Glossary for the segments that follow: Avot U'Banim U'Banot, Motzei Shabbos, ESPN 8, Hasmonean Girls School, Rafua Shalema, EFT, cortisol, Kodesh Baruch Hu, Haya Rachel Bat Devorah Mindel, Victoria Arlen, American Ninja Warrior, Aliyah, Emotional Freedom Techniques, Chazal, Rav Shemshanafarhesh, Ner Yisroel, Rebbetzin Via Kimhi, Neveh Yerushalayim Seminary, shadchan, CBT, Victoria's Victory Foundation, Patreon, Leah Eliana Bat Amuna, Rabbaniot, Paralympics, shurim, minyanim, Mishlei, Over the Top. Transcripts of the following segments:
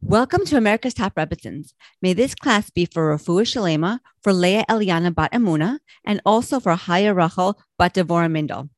Welcome to America's Top Rebbetzins. May this class be for Rafua Shalema, for Leah Eliana Bat Amuna, and also for Haya Rachel Bat Devorah Mindel.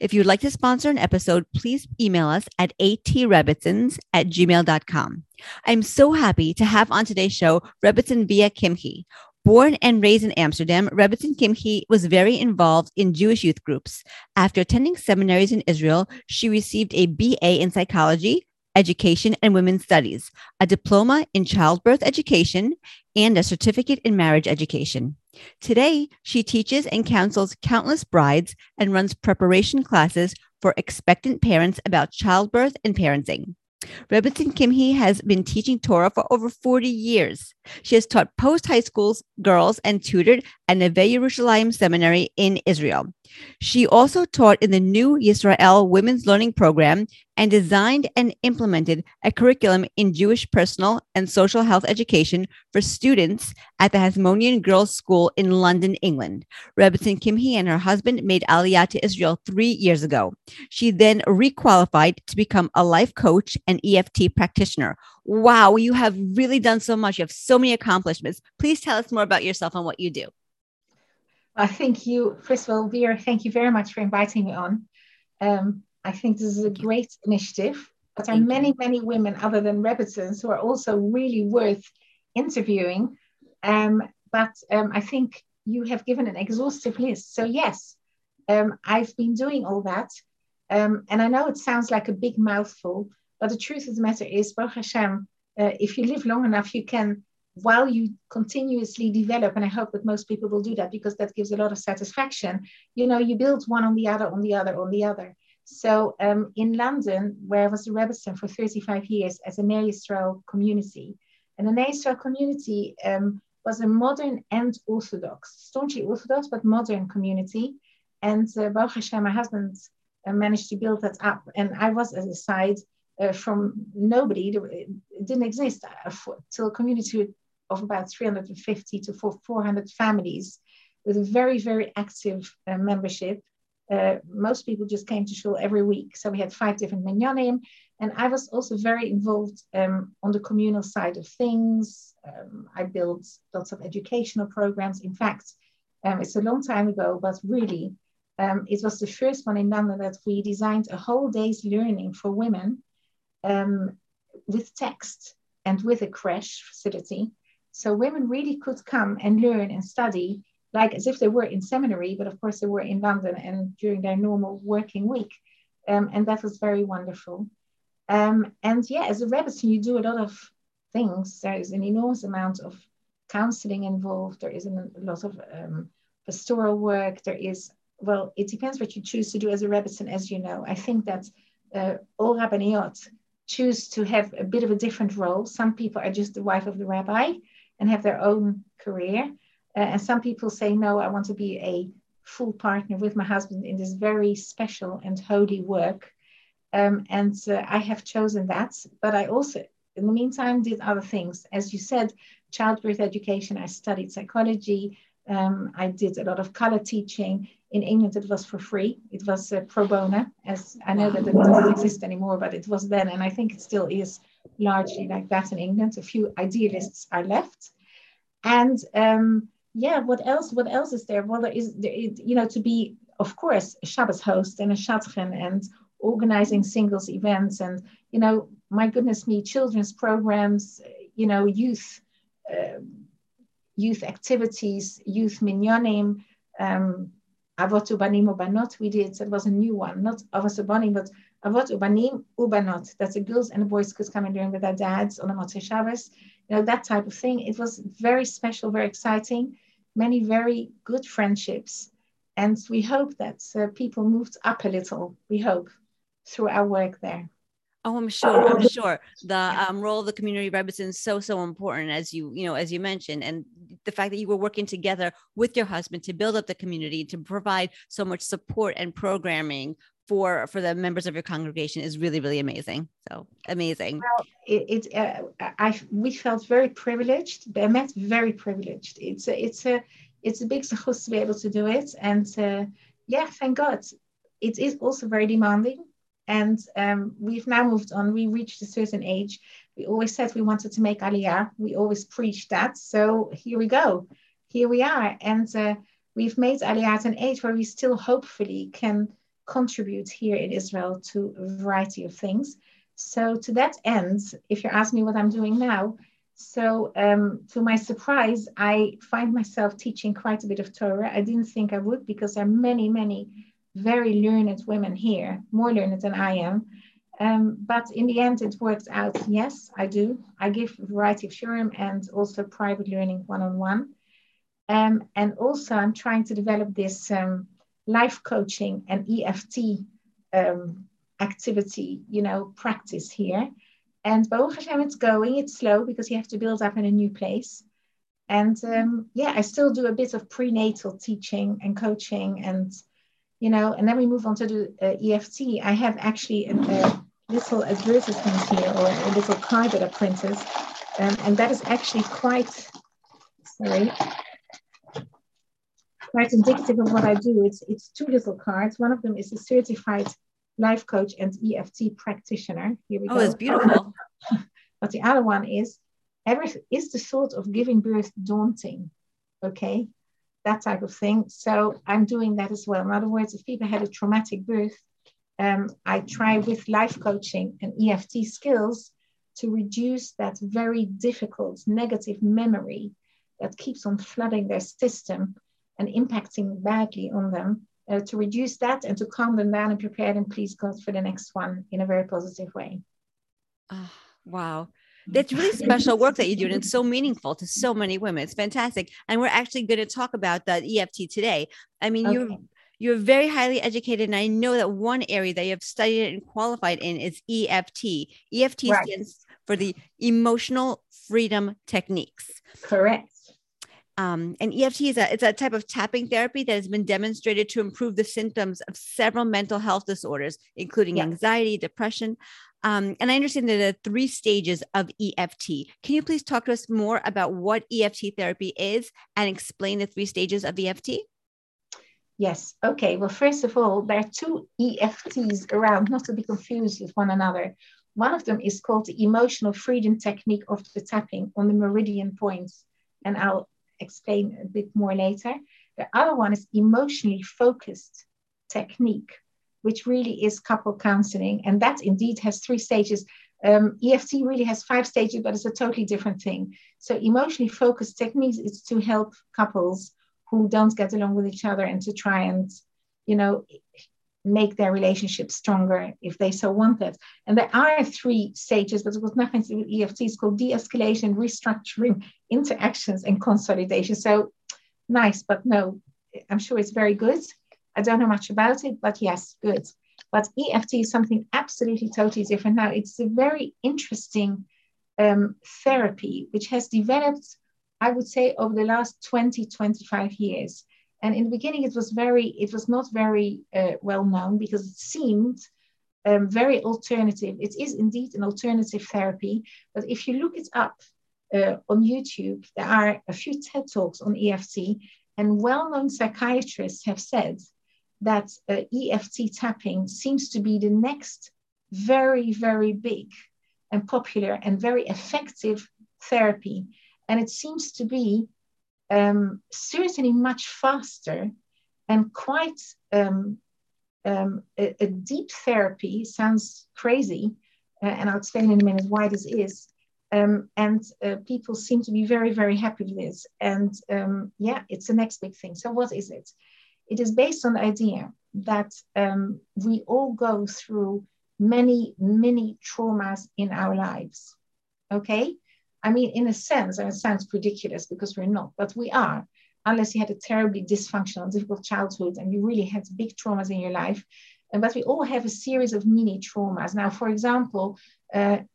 If you'd like to sponsor an episode, please email us at atrebbetzins@gmail.com. I'm so happy to have on today's show Rebbetzin Via Kimhi. Born and raised in Amsterdam, Rebbetzin Kimhi was very involved in Jewish youth groups. After attending seminaries in Israel, she received a BA in psychology, education, and women's studies, a diploma in childbirth education, and a certificate in marriage education. Today, she teaches and counsels countless brides and runs preparation classes for expectant parents about childbirth and parenting. Rebbetzin Kimhi has been teaching Torah for over 40 years. She has taught post-high school girls and tutored at Neveh Yerushalayim Seminary in Israel. She also taught in the New Yisrael Women's Learning Program and designed and implemented a curriculum in Jewish personal and social health education for students at the Hasmonean Girls School in London, England. Rebbetzin Kimhi and her husband made Aliyah to Israel 3 years ago. She then requalified to become a life coach and EFT practitioner. Wow, you have really done so much. You have so many accomplishments. Please tell us more about yourself and what you do. Thank you. First of all, Vera, thank you very much for inviting me on. I think this is a great initiative. But there are many women other than Rebbetzins who are also really worth interviewing. But I think you have given an exhaustive list. So yes, I've been doing all that. And I know it sounds like a big mouthful, but the truth of the matter is, Baruch Hashem, if you live long enough, you can, while you continuously develop, and I hope that most people will do that because that gives a lot of satisfaction, you know, you build one on the other, on the other, on the other. So in London, where I was a Rebbetzin for 35 years as a Ner Yisroel community, and the Ner Yisroel community was a modern and Orthodox, staunchly Orthodox, but modern community. And Baruch Hashem, my husband, managed to build that up. And I was, as a side, from nobody, it didn't exist till a community of about 350 to 400 families with a very active membership. Most people just came to shul every week. So we had 5 different minyanim, and I was also very involved on the communal side of things. I built lots of educational programs. In fact, it's a long time ago, but really, it was the first one in London that we designed a whole day's learning for women with text and with a creche facility. So women really could come and learn and study, like as if they were in seminary, but of course they were in London and during their normal working week. And that was very wonderful. And yeah, as a Rebbetzin, you do a lot of things. There is an enormous amount of counseling involved. There is a lot of pastoral work. There is, well, it depends what you choose to do as a Rebbetzin, as you know. I think that all Rabbaniot choose to have a bit of a different role. Some people are just the wife of the rabbi and have their own career. And some people say, no, I want to be a full partner with my husband in this very special and holy work. And I have chosen that. But I also, in the meantime, did other things. As you said, childbirth education, I studied psychology. I did a lot of color teaching. In England, it was for free. It was pro bono, as I know that it doesn't exist anymore, but it was then. And I think it still is largely like that in England. A few idealists are left. And what else? What else is there? Well, there is, you know, to be, of course, a Shabbos host and a Shadchan and organizing singles events. And, you know, my goodness me, children's programs, you know, youth activities, youth minyanim, Avot U'Banim U'Banot we did. That was a new one, not Avot U'Banim, but Avot U'Banim U'Banot. That's the girls and the boys could come and learn with their dads on a Motzei Shabbos, you know, that type of thing. It was very special, very exciting, many very good friendships. And we hope that people moved up a little, we hope, through our work there. Oh, I'm sure. The role of the community Rebbetzin is so important, as you mentioned, and the fact that you were working together with your husband to build up the community, to provide so much support and programming for the members of your congregation is really amazing. So amazing. Well, we felt very privileged. Be'emet very privileged. It's a big zechus to be able to do it, and thank God. It is also very demanding. And we've now moved on. We reached a certain age. We always said we wanted to make Aliyah. We always preached that. So here we go. Here we are. And we've made Aliyah at an age where we still hopefully can contribute here in Israel to a variety of things. So to that end, if you ask me what I'm doing now, so to my surprise, I find myself teaching quite a bit of Torah. I didn't think I would, because there are many, many very learned women here, more learned than I am. But in the end, it worked out. Yes, I do. I give a variety of shurim and also private learning one-on-one. And also I'm trying to develop this life coaching and EFT activity, you know, practice here. And Baruch Hashem, it's going, it's slow, because you have to build up in a new place. And yeah, I still do a bit of prenatal teaching and coaching, and, you know, and then we move on to the EFT. I have actually a little advertisement here, or a little card that I printed. And that is actually quite indicative of what I do. It's two little cards. One of them is a certified life coach and EFT practitioner. Here we go. Oh, it's beautiful. But the other one is, is the sort of giving birth daunting? Okay, that type of thing. So I'm doing that as well. In other words, if people had a traumatic birth, I try with life coaching and EFT skills to reduce that very difficult negative memory that keeps on flooding their system and impacting badly on them. To reduce that and to calm them down and prepare them, please God, for the next one in a very positive way. Oh, wow. That's really special work that you do, and it's so meaningful to so many women. It's fantastic. And we're actually going to talk about that EFT today. I mean, okay. You're very highly educated, and I know that one area that you have studied and qualified in is EFT. EFT right. stands for the Emotional Freedom Techniques. Correct. And EFT is it's a type of tapping therapy that has been demonstrated to improve the symptoms of several mental health disorders, including yes. anxiety, depression. And I understand that there are three stages of EFT. Can you please talk to us more about what EFT therapy is and explain the three stages of EFT? Yes. Okay. Well, first of all, there are two EFTs around, not to be confused with one another. One of them is called the Emotional Freedom Technique of the tapping on the meridian points. And I'll explain a bit more later. The other one is emotionally focused technique, which really is couple counseling. And that indeed has three stages. EFT really has five stages, but it's a totally different thing. So emotionally focused techniques is to help couples who don't get along with each other and to try and, you know, make their relationship stronger if they so want that. And there are three stages, but it was nothing to do with EFT. It's called de-escalation, restructuring, interactions, and consolidation. So nice, but no, I'm sure it's very good. I don't know much about it, but yes, good. But EFT is something absolutely totally different now. It's a very interesting therapy, which has developed, I would say, over the last 20, 25 years. And in the beginning, it was not very well known, because it seemed very alternative. It is indeed an alternative therapy. But if you look it up on YouTube, there are a few TED Talks on EFT. And well-known psychiatrists have said that EFT tapping seems to be the next very, very big and popular and very effective therapy. And it seems to be certainly much faster and quite a deep therapy. Sounds crazy, and I'll explain in a minute why this is. And people seem to be very, very happy with this. And yeah, it's the next big thing. So what is it? It is based on the idea that we all go through many, many traumas in our lives, okay? I mean, in a sense, and it sounds ridiculous because we're not, but we are, unless you had a terribly dysfunctional, difficult childhood and you really had big traumas in your life. But we all have a series of mini traumas. Now, for example,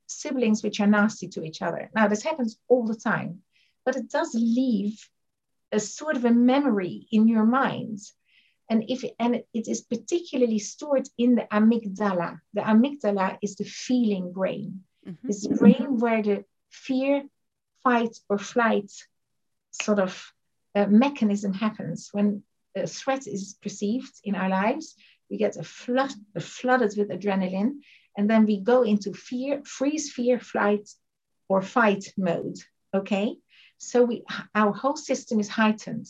siblings which are nasty to each other. Now, this happens all the time, but it does leave a sort of a memory in your mind. And it is particularly stored in the amygdala. The amygdala is the feeling brain. Mm-hmm. It's the brain where the fear, fight, or flight sort of mechanism happens. When a threat is perceived in our lives, we get flooded with adrenaline, and then we go into fear, freeze, fear, flight, or fight mode, okay? So our whole system is heightened.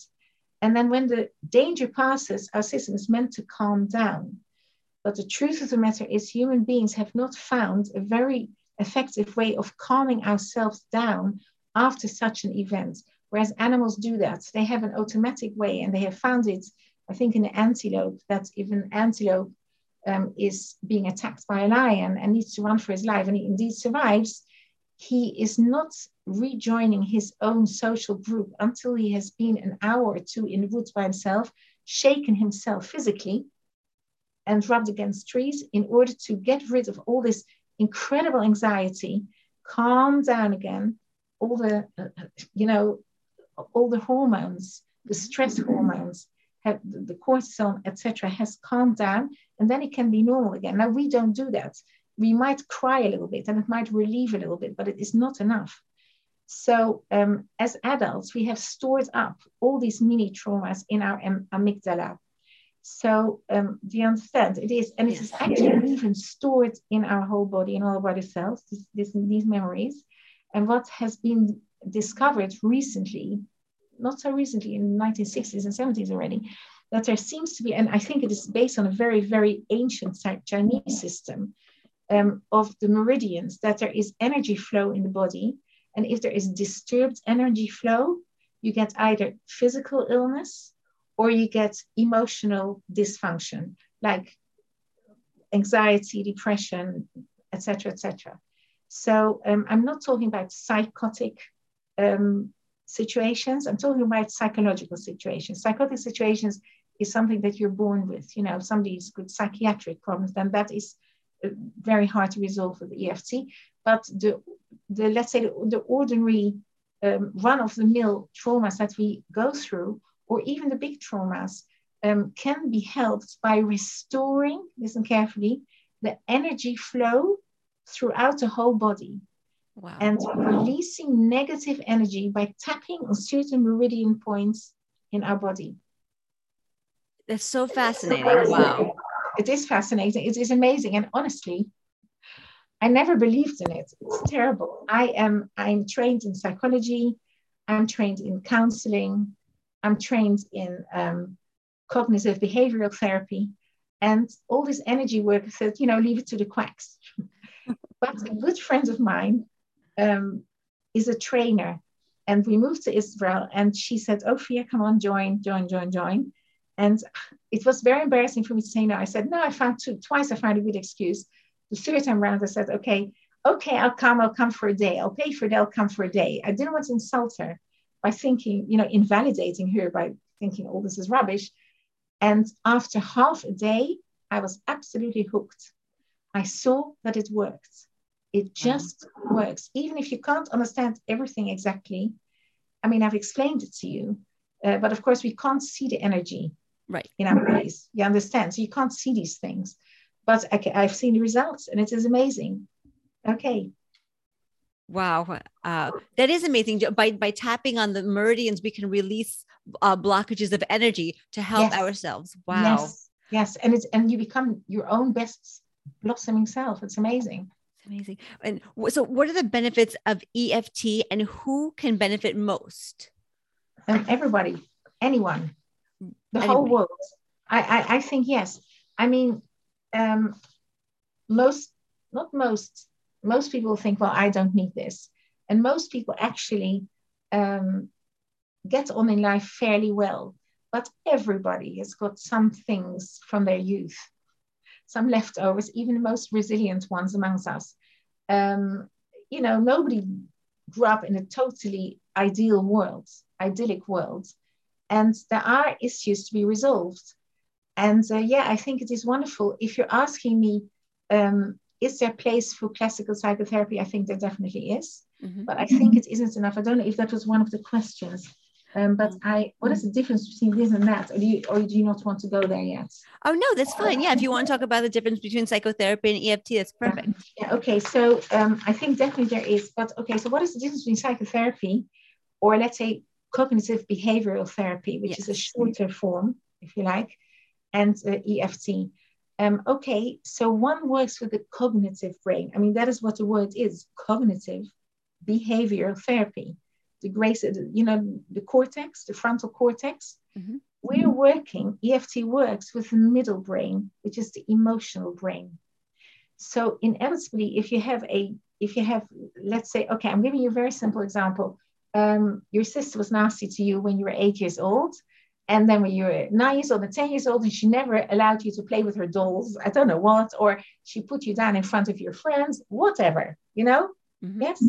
And then when the danger passes, our system is meant to calm down. But the truth of the matter is human beings have not found a very effective way of calming ourselves down after such an event, whereas animals do that. They have an automatic way, and they have found it, I think, in the antelope, that if an antelope is being attacked by a lion and needs to run for his life, and he indeed survives, he is not rejoining his own social group until he has been an hour or two in the woods by himself, shaken himself physically, and rubbed against trees in order to get rid of all this incredible anxiety, calm down again, all the, all the hormones, the stress hormones, the cortisol, etc., has calmed down, and then it can be normal again. Now, we don't do that. We might cry a little bit, and it might relieve a little bit, but it is not enough. So as adults, we have stored up all these mini traumas in our amygdala. So do you understand? It is, and it is actually even stored in our whole body, in all body cells, these memories. And what has been discovered recently, not so recently, in the 1960s and 70s already, that there seems to be, and I think it is based on a very, very ancient Chinese system of the meridians, that there is energy flow in the body. And if there is disturbed energy flow, you get either physical illness or you get emotional dysfunction, like anxiety, depression, et cetera, et cetera. So I'm not talking about psychotic situations. I'm talking about psychological situations. Psychotic situations is something that you're born with. You know, somebody's got psychiatric problems, then that is very hard to resolve with the EFT. But the let's say the ordinary run-of-the-mill traumas that we go through, or even the big traumas, can be helped by restoring, listen carefully, the energy flow throughout the whole body. Wow. And releasing negative energy by tapping on certain meridian points in our body. That's so fascinating. Wow. It is fascinating. It is amazing. And honestly, I never believed in it. It's terrible. I'm trained in psychology. I'm trained in counseling. I'm trained in cognitive behavioral therapy, and all this energy work said, you know, leave it to the quacks. But a good friend of mine is a trainer, and we moved to Israel, and she said, "Oh, Via, come on, join. And it was very embarrassing for me to say no. I said, no, I found twice I found a good excuse. The third time around, I said, okay, I'll come for a day. I'll pay for it, I'll come for a day. I didn't want to insult her by thinking, invalidating her by thinking all this is rubbish. And after half a day, I was absolutely hooked. I saw that it worked. It just works. Even if you can't understand everything exactly, I mean, I've explained it to you, but of course we can't see the energy right in our bodies. You understand? So you can't see these things, but I've seen the results, and it is amazing. Okay. Wow. That is amazing. By tapping on the meridians, we can release blockages of energy to help ourselves. Wow. Yes. And you become your own best blossoming self. It's amazing. It's amazing. And so what are the benefits of EFT, and who can benefit most? Everybody, anyone, whole world. I think, yes. I mean, most people think, well, I don't need this. And most people actually get on in life fairly well. But everybody has got some things from their youth, some leftovers, even the most resilient ones amongst us. Nobody grew up in a totally idyllic world. And there are issues to be resolved. And I think it is wonderful. If you're asking me, is there a place for classical psychotherapy? I think there definitely is, but I think it isn't enough. I don't know if that was one of the questions, what is the difference between this and that? Or do you not want to go there yet? Oh, no, that's fine. Yeah, if you want to talk about the difference between psychotherapy and EFT, that's perfect. Okay, so I think definitely there is, but okay, so what is the difference between psychotherapy, or let's say cognitive behavioral therapy, which is a shorter form, if you like, and EFT? Okay, so one works with the cognitive brain. I mean, that is what the word is, cognitive behavioral therapy. The grace, you know, the cortex, the frontal cortex. Mm-hmm. We're working, EFT works with the middle brain, which is the emotional brain. So inevitably, if you have, let's say, okay, I'm giving you a very simple example. Your sister was nasty to you when you were 8 years old. And then when you were 9 years old and 10 years old, and she never allowed you to play with her dolls, I don't know what, or she put you down in front of your friends, whatever, you know? Mm-hmm. Yes?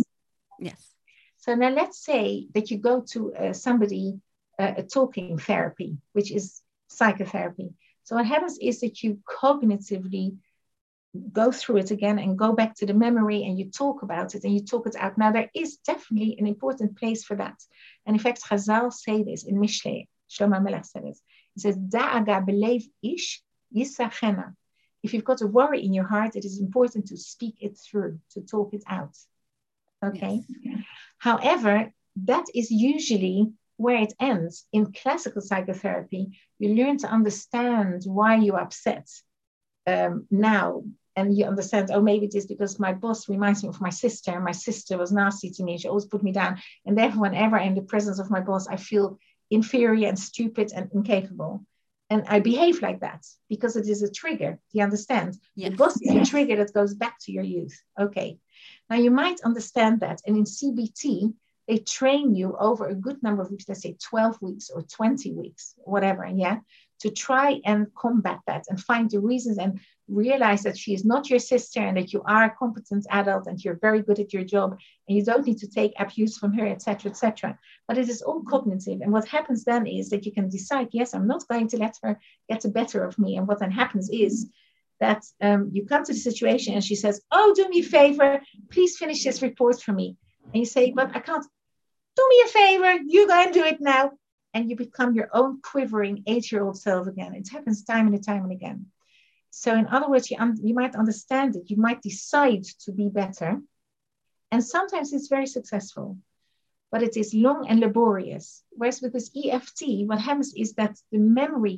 Yes. So now let's say that you go to somebody, a talking therapy, which is psychotherapy. So what happens is that you cognitively go through it again and go back to the memory, and you talk about it and you talk it out. Now, there is definitely an important place for that. And in fact, Chazal say this in Mishlei. Shlomo HaMelech said it. He says, Da'aga belev ish yisachena. If you've got a worry in your heart, it is important to speak it through, to talk it out. Okay? Yes. However, that is usually where it ends. In classical psychotherapy, you learn to understand why you're upset now. And you understand, oh, maybe it is because my boss reminds me of my sister. And my sister was nasty to me. She always put me down. And therefore, whenever I'm in the presence of my boss, I feel inferior and stupid and incapable, and I behave like that because it is a trigger. Do you understand? Yes. The boss is a trigger that goes back to your youth. Okay, now you might understand that, and in CBT they train you over a good number of weeks, let's say 12 weeks or 20 weeks, whatever, yeah, to try and combat that and find the reasons and realize that she is not your sister and that you are a competent adult and you're very good at your job and you don't need to take abuse from her, etc., etc. But it is all cognitive. And what happens then is that you can decide, yes, I'm not going to let her get the better of me. And what then happens is that you come to the situation and she says, oh, do me a favor, please finish this report for me. And you say, but I can't. Do me a favor, you go and do it now. And you become your own quivering 8-year-old self again. It happens time and again. So in other words, you might understand it. You might decide to be better. And sometimes it's very successful, but it is long and laborious. Whereas with this EFT, what happens is that the memory,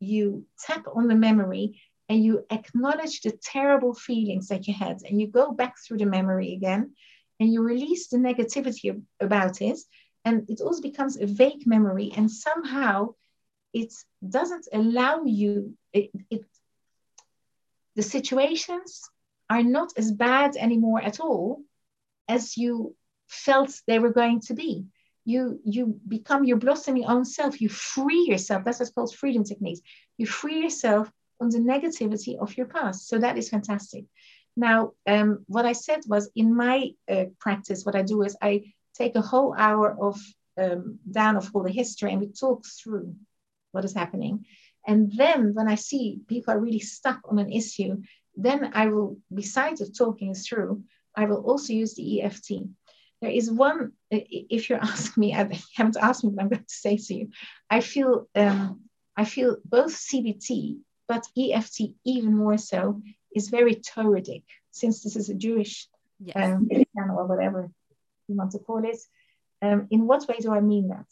you tap on the memory and you acknowledge the terrible feelings that you had. And you go back through the memory again and you release the negativity about it. And it also becomes a vague memory. And somehow it doesn't allow you, the situations are not as bad anymore at all as you felt they were going to be. You become your blossoming own self. You free yourself. That's what's called freedom techniques. You free yourself from the negativity of your past. So that is fantastic. Now, what I said was in my practice, what I do is I take a whole hour of down of all the history and we talk through what is happening. And then when I see people are really stuck on an issue, then I will, besides of talking through, I will also use the EFT. There is one, if you're asking me, I haven't asked me, but I'm going to say to you, I feel both CBT, but EFT even more so, is very Toradic, since this is a Jewish channel or whatever you want to call it. In what way do I mean that?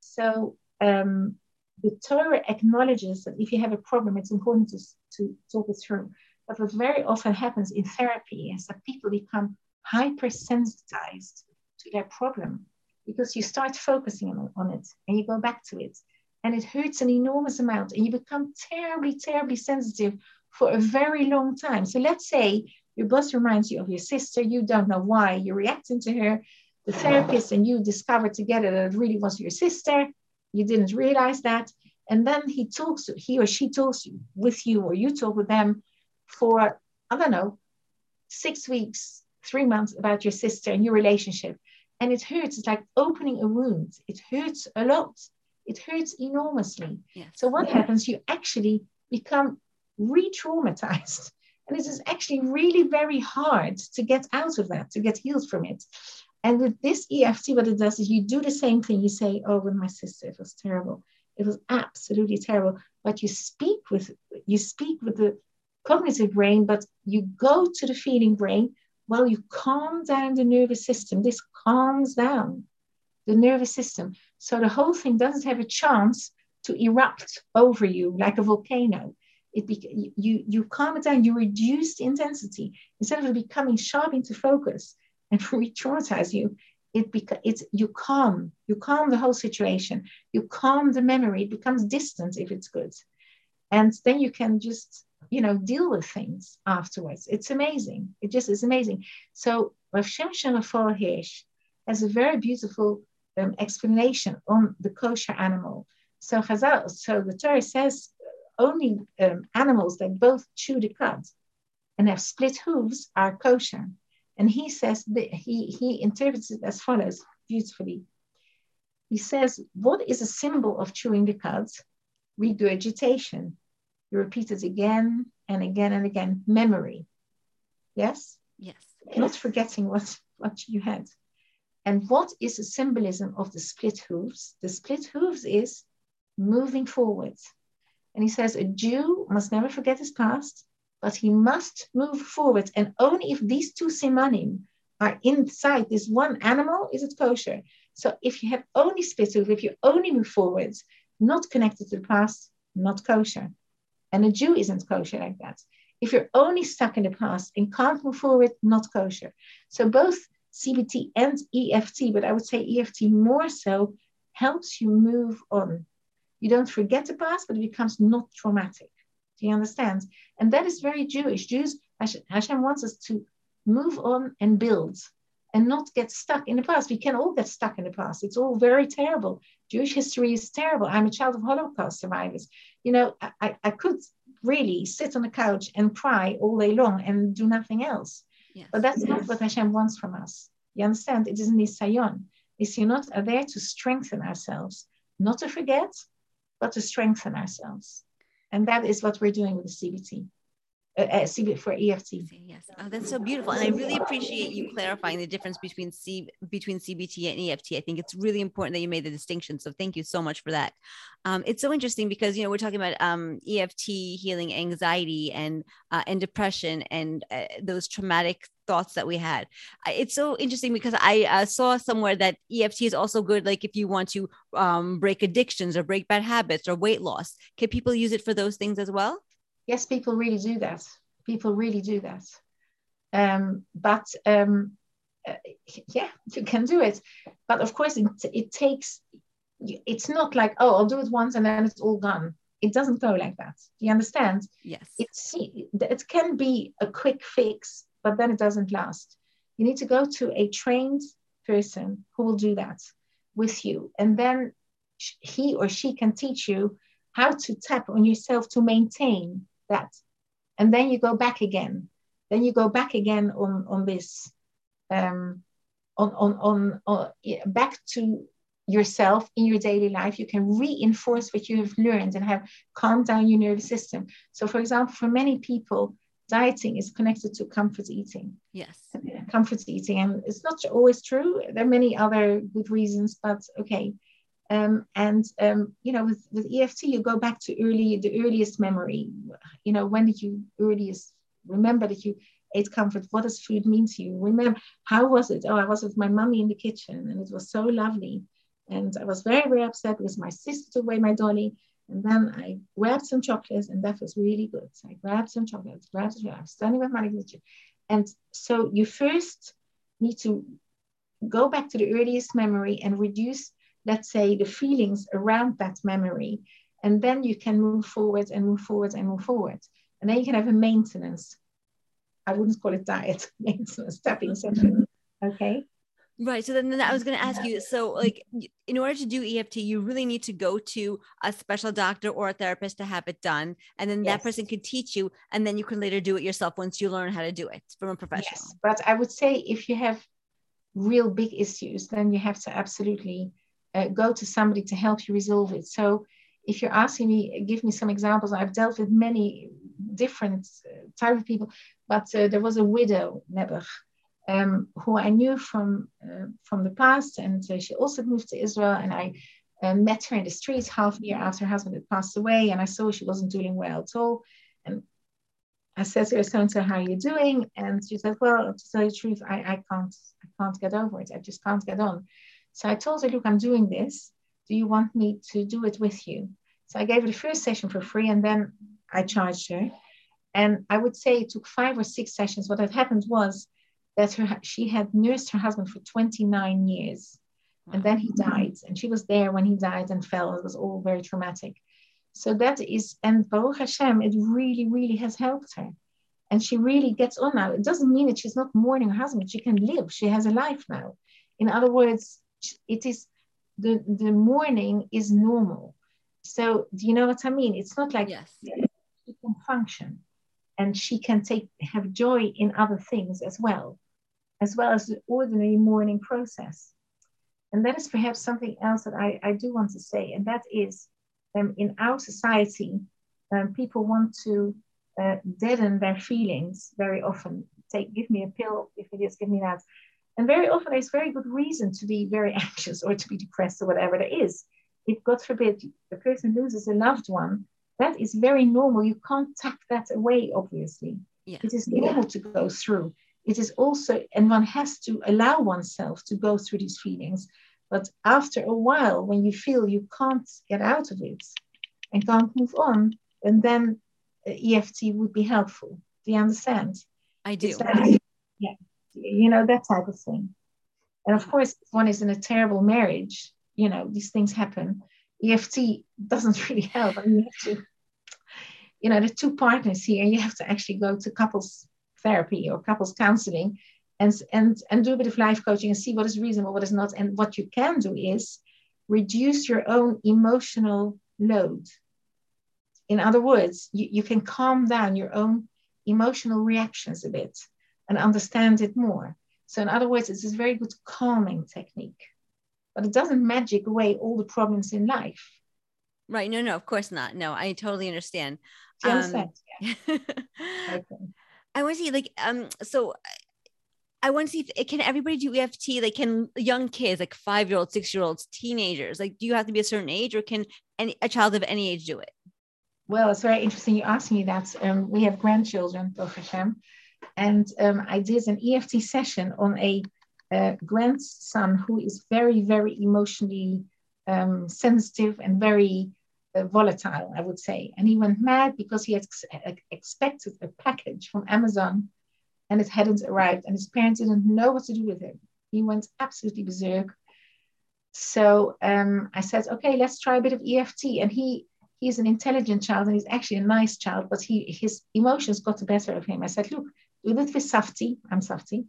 So the Torah acknowledges that if you have a problem, it's important to talk it through. But what very often happens in therapy is that people become hypersensitized to their problem because you start focusing on it and you go back to it. And it hurts an enormous amount and you become terribly, terribly sensitive for a very long time. So let's say your boss reminds you of your sister, you don't know why you're reacting to her, the therapist and you discover together that it really was your sister, you didn't realize that, and then he or she talks with you or you talk with them for, I don't know, 6 weeks, 3 months about your sister and your relationship, and it hurts. It's like opening a wound. It hurts a lot. It hurts enormously. Yes. So what happens, you actually become re-traumatized. And it is actually really very hard to get out of that, to get healed from it. And with this EFT, what it does is you do the same thing. You say, oh, with my sister, it was terrible. It was absolutely terrible. But you speak with the cognitive brain, but you go to the feeling brain while you calm down the nervous system. This calms down the nervous system. So the whole thing doesn't have a chance to erupt over you like a volcano. You calm it down, you reduce the intensity. Instead of it becoming sharp into focus and re-traumatize you, you calm the whole situation, you calm the memory, it becomes distant if it's good. And then you can just, deal with things afterwards. It's amazing. It just is amazing. So Rav Shemshanafarhesh has a very beautiful explanation on the kosher animal. So Chazal, so the Torah says only animals that both chew the cud and have split hooves are kosher. And he says, he interprets it as follows, beautifully. He says, what is a symbol of chewing the cud? Regurgitation. You repeat it again and again and again. Memory. Yes? Yes. Not forgetting what you had. And what is the symbolism of the split hooves? The split hooves is moving forward. And he says, a Jew must never forget his past, but he must move forward. And only if these two simanim are inside this one animal, is it kosher. So if you have only split hooves, if you only move forward, not connected to the past, not kosher. And a Jew isn't kosher like that. If you're only stuck in the past and can't move forward, not kosher. So both CBT and EFT, but I would say EFT more so, helps you move on. You don't forget the past, but it becomes not traumatic. Do you understand? And that is very Jewish. Jews, Hashem wants us to move on and build and not get stuck in the past. We can all get stuck in the past. It's all very terrible. Jewish history is terrible. I'm a child of Holocaust survivors. I could really sit on the couch and cry all day long and do nothing else. Yes. But that's not what Hashem wants from us. You understand? It is nisayon. Nisayonot are there to strengthen ourselves, not to forget, but to strengthen ourselves. And that is what we're doing with the CBT. For EFT. Yes, oh, that's so beautiful, and I really appreciate you clarifying the difference between CBT and EFT. I think it's really important that you made the distinction. So thank you so much for that. It's so interesting because we're talking about EFT healing anxiety and depression and those traumatic thoughts that we had. It's so interesting because I saw somewhere that EFT is also good, like if you want to break addictions or break bad habits or weight loss. Can people use it for those things as well? Yes, people really do that. People really do that. Yeah, you can do it. But of course, it takes, it's not like, oh, I'll do it once and then it's all gone. It doesn't go like that. Do you understand? Yes. It can be a quick fix, but then it doesn't last. You need to go to a trained person who will do that with you. And then he or she can teach you how to tap on yourself to maintain that. And then you go back again. Then you go back again on this, back to yourself in your daily life. You can reinforce what you have learned and have calmed down your nervous system. So, for example, for many people, dieting is connected to comfort eating. Yes. Comfort eating. And it's not always true. There are many other good reasons, but okay. With EFT, you go back to the earliest memory. When did you earliest remember that you ate comfort? What does food mean to you? Remember, how was it? Oh, I was with my mommy in the kitchen and it was so lovely. And I was very, very upset because my sister took away my dolly. And then I grabbed some chocolates and that was really good. So I grabbed some chocolates, I'm standing with my kitchen. And so you first need to go back to the earliest memory and reduce, let's say, the feelings around that memory. And then you can move forward and move forward and move forward. And then you can have a maintenance. I wouldn't call it diet, maintenance, tapping session. Okay. Right. So then I was going to ask you, so like in order to do EFT, you really need to go to a special doctor or a therapist to have it done. And then that person can teach you, and then you can later do it yourself once you learn how to do it from a professional. Yes. But I would say if you have real big issues, then you have to absolutely go to somebody to help you resolve it. So if you're asking me, give me some examples, I've dealt with many different type of people, but there was a widow, Neveh, who I knew from the past, and she also moved to Israel, and I met her in the streets half a year after her husband had passed away, and I saw she wasn't doing well at all. And I said to her, so-and-so, how are you doing? And she said, well, to tell you the truth, I can't get over it. I just can't get on. So I told her, look, I'm doing this. Do you want me to do it with you? So I gave her the first session for free, and then I charged her. And I would say it took 5 or 6 sessions. What had happened was that she had nursed her husband for 29 years. And then he died. And she was there when he died and fell. It was all very traumatic. So that is, and Baruch Hashem, it really, really has helped her. And she really gets on now. It doesn't mean that she's not mourning her husband. She can live. She has a life now. In other words, it is the mourning is normal. So do you know what I mean? It's not like yes. She can function, and she can have joy in other things as well as the ordinary mourning process. And that is perhaps something else that I do want to say, and that is in our society, people want to deaden their feelings very often. Give me a pill, give me this, give me that. And very often there's very good reason to be very anxious or to be depressed or whatever it is. If, God forbid, the person loses a loved one, that is very normal. You can't tuck that away, obviously. Yeah. It is normal to go through. It is also, and one has to allow oneself to go through these feelings. But after a while, when you feel you can't get out of it and can't move on, and then EFT would be helpful. Do you understand? I do. Like, yeah, you know, that type of thing. And of course, if one is in a terrible marriage, you know, these things happen. EFT doesn't really help. I mean, you have to, you know, the two partners here, you have to actually go to couples therapy or couples counseling and do a bit of life coaching and see what is reasonable, what is not. And what you can do is reduce your own emotional load. In other words, you can calm down your own emotional reactions a bit and understand it more. So in other words, it's a very good calming technique, but it doesn't magic away all the problems in life. Right. No, of course not. No, I totally understand. Yeah. Okay. I want to see so I want to see if, can everybody do EFT? Like, can young kids, like 5-year-olds, 6-year-olds, teenagers, like, do you have to be a certain age, or can a child of any age do it? Well, it's very interesting you asked me that. We have grandchildren, Baruch Hashem, and I did an EFT session on a grandson who is very, very emotionally sensitive and very volatile, I would say. And he went mad because he had expected a package from Amazon and it hadn't arrived, and his parents didn't know what to do with him. He went absolutely berserk. So I said, okay, let's try a bit of EFT. And he's an intelligent child, and he's actually a nice child, but his emotions got the better of him. I said, look, do it with Safti. I'm Safti.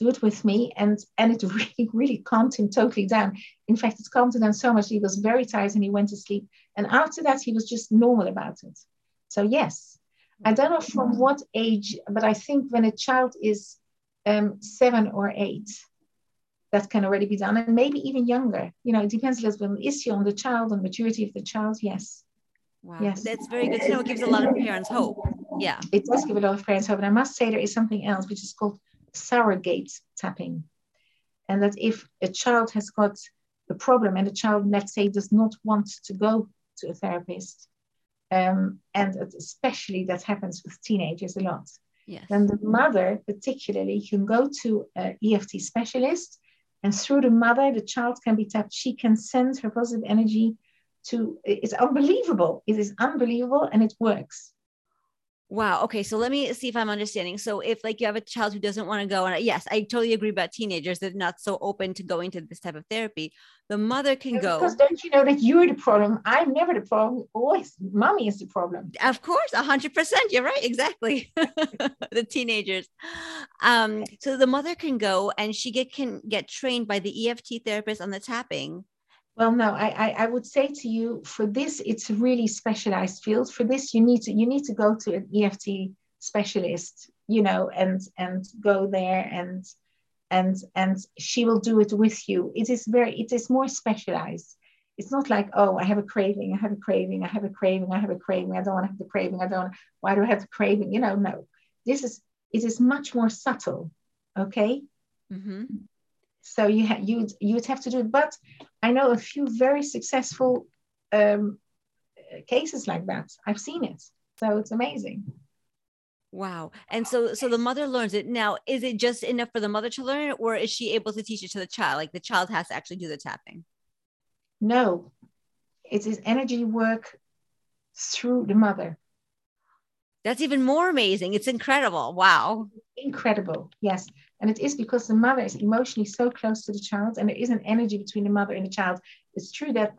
Do it with me. And it really, really calmed him totally down. In fact, it calmed him down so much. He was very tired and he went to sleep. And after that, he was just normal about it. So yes, I don't know from what age, but I think when a child is 7 or 8, that can already be done. And maybe even younger, you know, it depends a little bit on the issue, on the child, on the maturity of the child. Yes. Wow, yes. That's very good to know. It gives a lot of parents hope. Yeah. It does give a lot of parents hope. And I must say there is something else, which is called surrogate tapping. And that if a child has got a problem and the child, let's say, does not want to go to a therapist, and especially that happens with teenagers a lot, yes, then the mother particularly can go to an EFT specialist, and through the mother, the child can be tapped. She can send her positive energy to, it's unbelievable. It is unbelievable, and it works. Wow. Okay. So let me see if I'm understanding. So if, like, you have a child who doesn't want to go, and yes, I totally agree about teenagers. They're not so open to going to this type of therapy. The mother can go. Because don't you know that you're the problem? I'm never the problem. Always mommy is the problem. Of course. 100%. You're right. Exactly. The teenagers. So the mother can go, and she can get trained by the EFT therapist on the tapping. Well, no, I would say to you, for this, it's a really specialized field. For this, you need to go to an EFT specialist, you know, and go there and she will do it with you. It is more specialized. It's not like, oh, I have a craving, I have a craving, I have a craving, I have a craving, I don't want to have the craving, why do I have the craving? You know, no. It is much more subtle, okay? Mm-hmm. So you'd have to do it. But I know a few very successful cases like that. I've seen it. So it's amazing. Wow. And so the mother learns it. Now, is it just enough for the mother to learn it, or is she able to teach it to the child? Like, the child has to actually do the tapping? No, it is energy work through the mother. That's even more amazing. It's incredible. Wow. Incredible. Yes. And it is because the mother is emotionally so close to the child, and there is an energy between the mother and the child. It's true that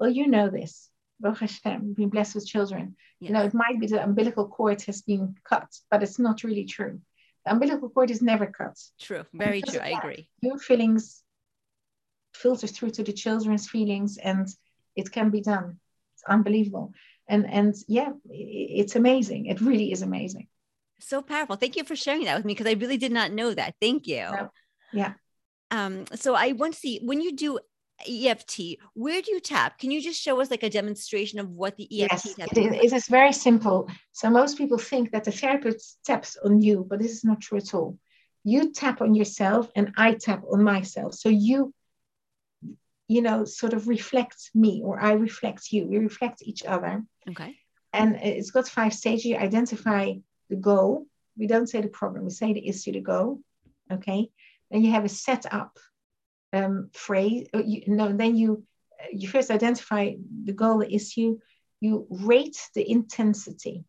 you know this, Baruch Hashem, being blessed with children. Yes. You know, it might be the umbilical cord has been cut, but it's not really true. The umbilical cord is never cut. True. Very true. I agree. Your feelings filter through to the children's feelings, and it can be done. It's unbelievable. And yeah, it's amazing. It really is amazing. So powerful. Thank you for sharing that with me, because I really did not know that. Thank you. No. Yeah. So I want to see, when you do EFT, where do you tap? Can you just show us like a demonstration of what the EFT yes, tap is? It is very simple. So most people think that the therapist taps on you, but this is not true at all. You tap on yourself and I tap on myself. So you know, sort of reflect me, or I reflect you. We reflect each other. Okay. And it's got 5 stages. You identify the goal. We don't say the problem. We say the issue, the goal. Okay. Then you have a set up phrase. Then you first identify the goal, the issue. You rate the intensity.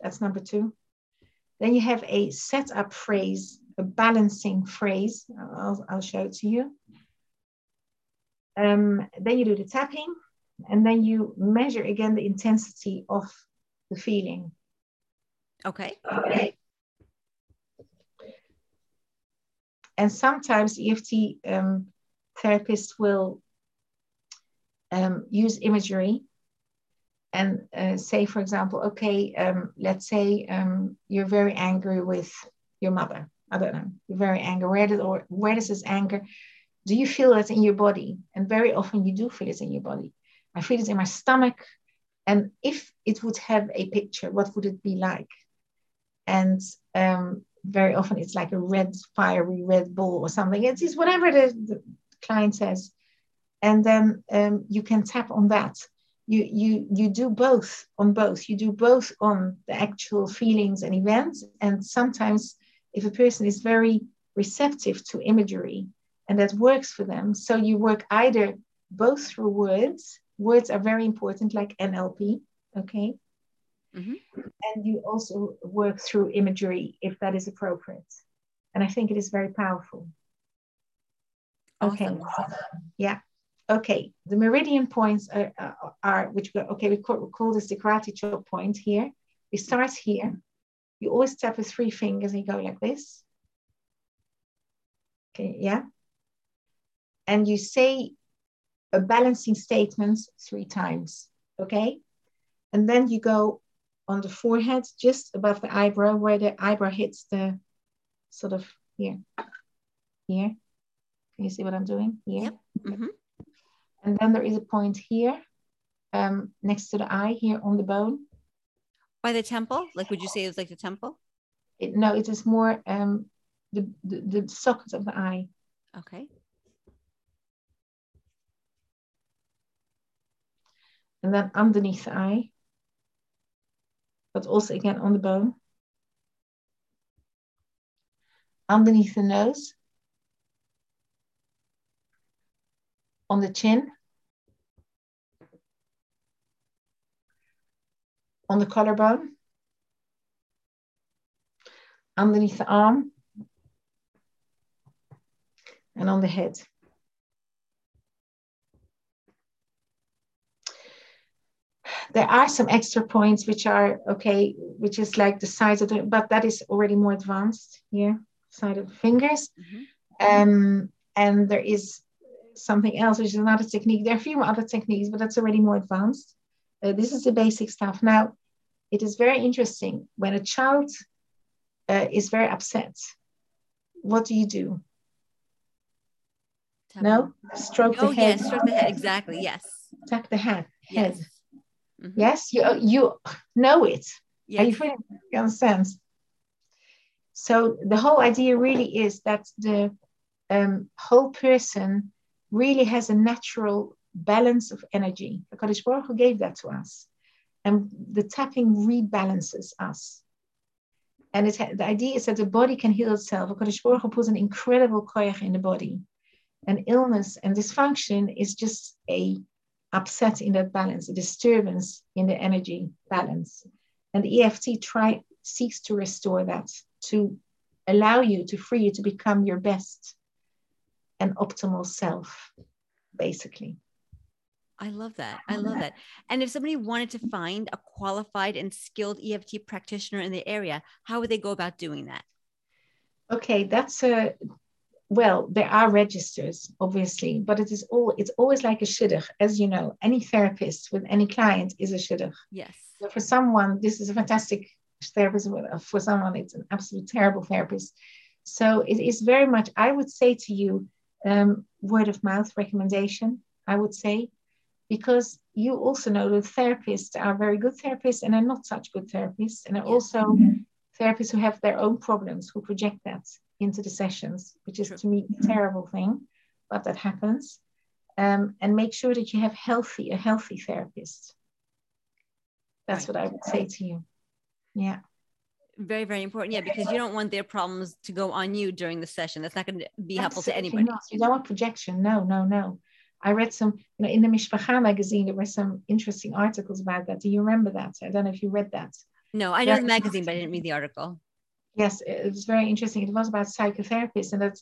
That's number 2. Then you have a set up phrase, a balancing phrase. I'll show it to you. Then you do the tapping, and then you measure again the intensity of the feeling. Okay. And sometimes EFT therapists will use imagery and say, for example, okay, let's say you're very angry with your mother. I don't know. You're very angry. Where does this anger? Do you feel it in your body? And very often you do feel it in your body. I feel it in my stomach. And if it would have a picture, what would it be like? And very often it's like a red, fiery red ball or something. It's just whatever the client says. And then you can tap on that. You do both on both. You do both on the actual feelings and events. And sometimes if a person is very receptive to imagery, and that works for them. So you work either both through words. Words are very important, like NLP, okay? Mm-hmm. And you also work through imagery if that is appropriate. And I think it is very powerful. Okay. Awesome. Yeah. Okay. The meridian points are which go, okay, we call this the karate chop point here. We start here. You always tap with 3 fingers and you go like this. Okay, yeah. And you say a balancing statement 3 times, okay? And then you go on the forehead, just above the eyebrow, where the eyebrow hits the sort of here. Can you see what I'm doing? Here. Yep. Mm-hmm. And then there is a point here, next to the eye, here on the bone. By the temple? Like, would you say it's like the temple? No, it is more the socket of the eye. Okay. And then underneath the eye, but also again on the bone. Underneath the nose. On the chin. On the collarbone. Underneath the arm. And on the head. There are some extra points which are okay, which is like the size of the, but that is already more advanced here, side of the fingers. Mm-hmm. And there is something else, which is another technique. There are a few other techniques, but that's already more advanced. This is the basic stuff. Now, it is very interesting when a child is very upset. What do you do? Tap. No, stroke the head. Oh, yeah, stroke the head. Exactly. Yes. Tap the head. Yes. Mm-hmm. Yes, you know it. Yes. Are you feeling it? Understand? So the whole idea really is that the whole person really has a natural balance of energy. The Kodesh Baruch Hu gave that to us, and the tapping rebalances us. And the idea is that the body can heal itself. The Kodesh Baruch Hu puts an incredible koyach in the body, and illness and dysfunction is just a upset in that balance, a disturbance in the energy balance. And the EFT seeks to restore that, to allow you, to free you to become your best and optimal self, basically. I love that. I love that. And if somebody wanted to find a qualified and skilled EFT practitioner in the area, how would they go about doing that? Okay, that's a, well, there are registers, obviously, but it is all, it's always like a shidduch. As you know, any therapist with any client is a shidduch. Yes. So for someone, this is a fantastic therapist. For someone, it's an absolute terrible therapist. So it is very much, I would say to you, word of mouth recommendation, I would say, because you also know that therapists are very good therapists and are not such good therapists. And are also therapists who have their own problems, who project that into the sessions, which is to me a terrible thing, but that happens. And make sure that you have a healthy therapist. That's what I would say to you. Yeah. Very, very important. Yeah, because you don't want their problems to go on you during the session. That's not going to be helpful to anybody. Not. You don't want projection. No, no, no. I read some, you know, in the Mishpacha magazine, there were some interesting articles about that. Do you remember that? I don't know if you read that. No, I know the magazine, but I didn't read the article. Yes, it was very interesting. It was about psychotherapists, and that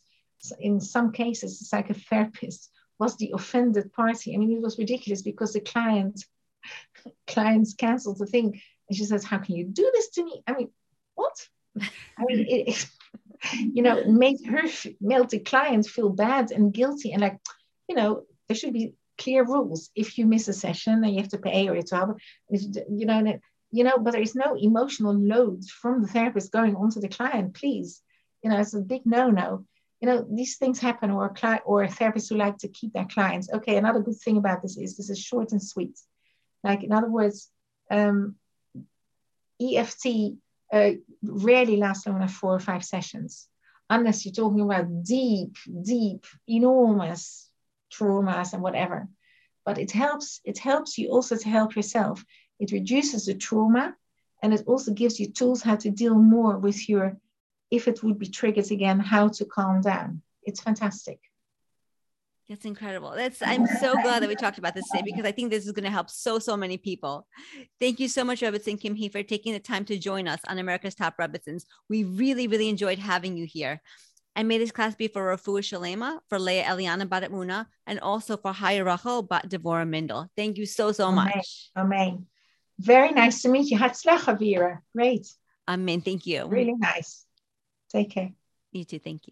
in some cases, the psychotherapist was the offended party. I mean, it was ridiculous because the clients canceled the thing. And she says, how can you do this to me? I mean, what? I mean, it, you know, it made her melt the client feel bad and guilty and like, you know, there should be clear rules. If you miss a session, then you have to pay, or it's all, you know. But there is no emotional load from the therapist going onto the client. Please, you know, it's a big no-no. You know, these things happen. Or therapists who like to keep their clients. Okay, another good thing about this is short and sweet. Like, in other words, EFT rarely lasts longer than 4 or 5 sessions, unless you're talking about deep, enormous traumas and whatever. But it helps you also to help yourself. It reduces the trauma, and it also gives you tools how to deal more with your, if it would be triggered again, how to calm down. It's fantastic. That's incredible. I'm so glad that we talked about this today, because I think this is going to help so many people. Thank you so much, Rebbetzin Kimhi, for taking the time to join us on America's Top Rebbetzins. We really, really enjoyed having you here. And may this class be for Rafua Shalema, for Leah Eliana Badatmuna, and also for Haya Rachel Bat Devorah Mindel. Thank you so much. Amen. Very nice to meet you. Hatzlacha, Vera. Great. Amen. Thank you. Really nice. Take care. You too. Thank you.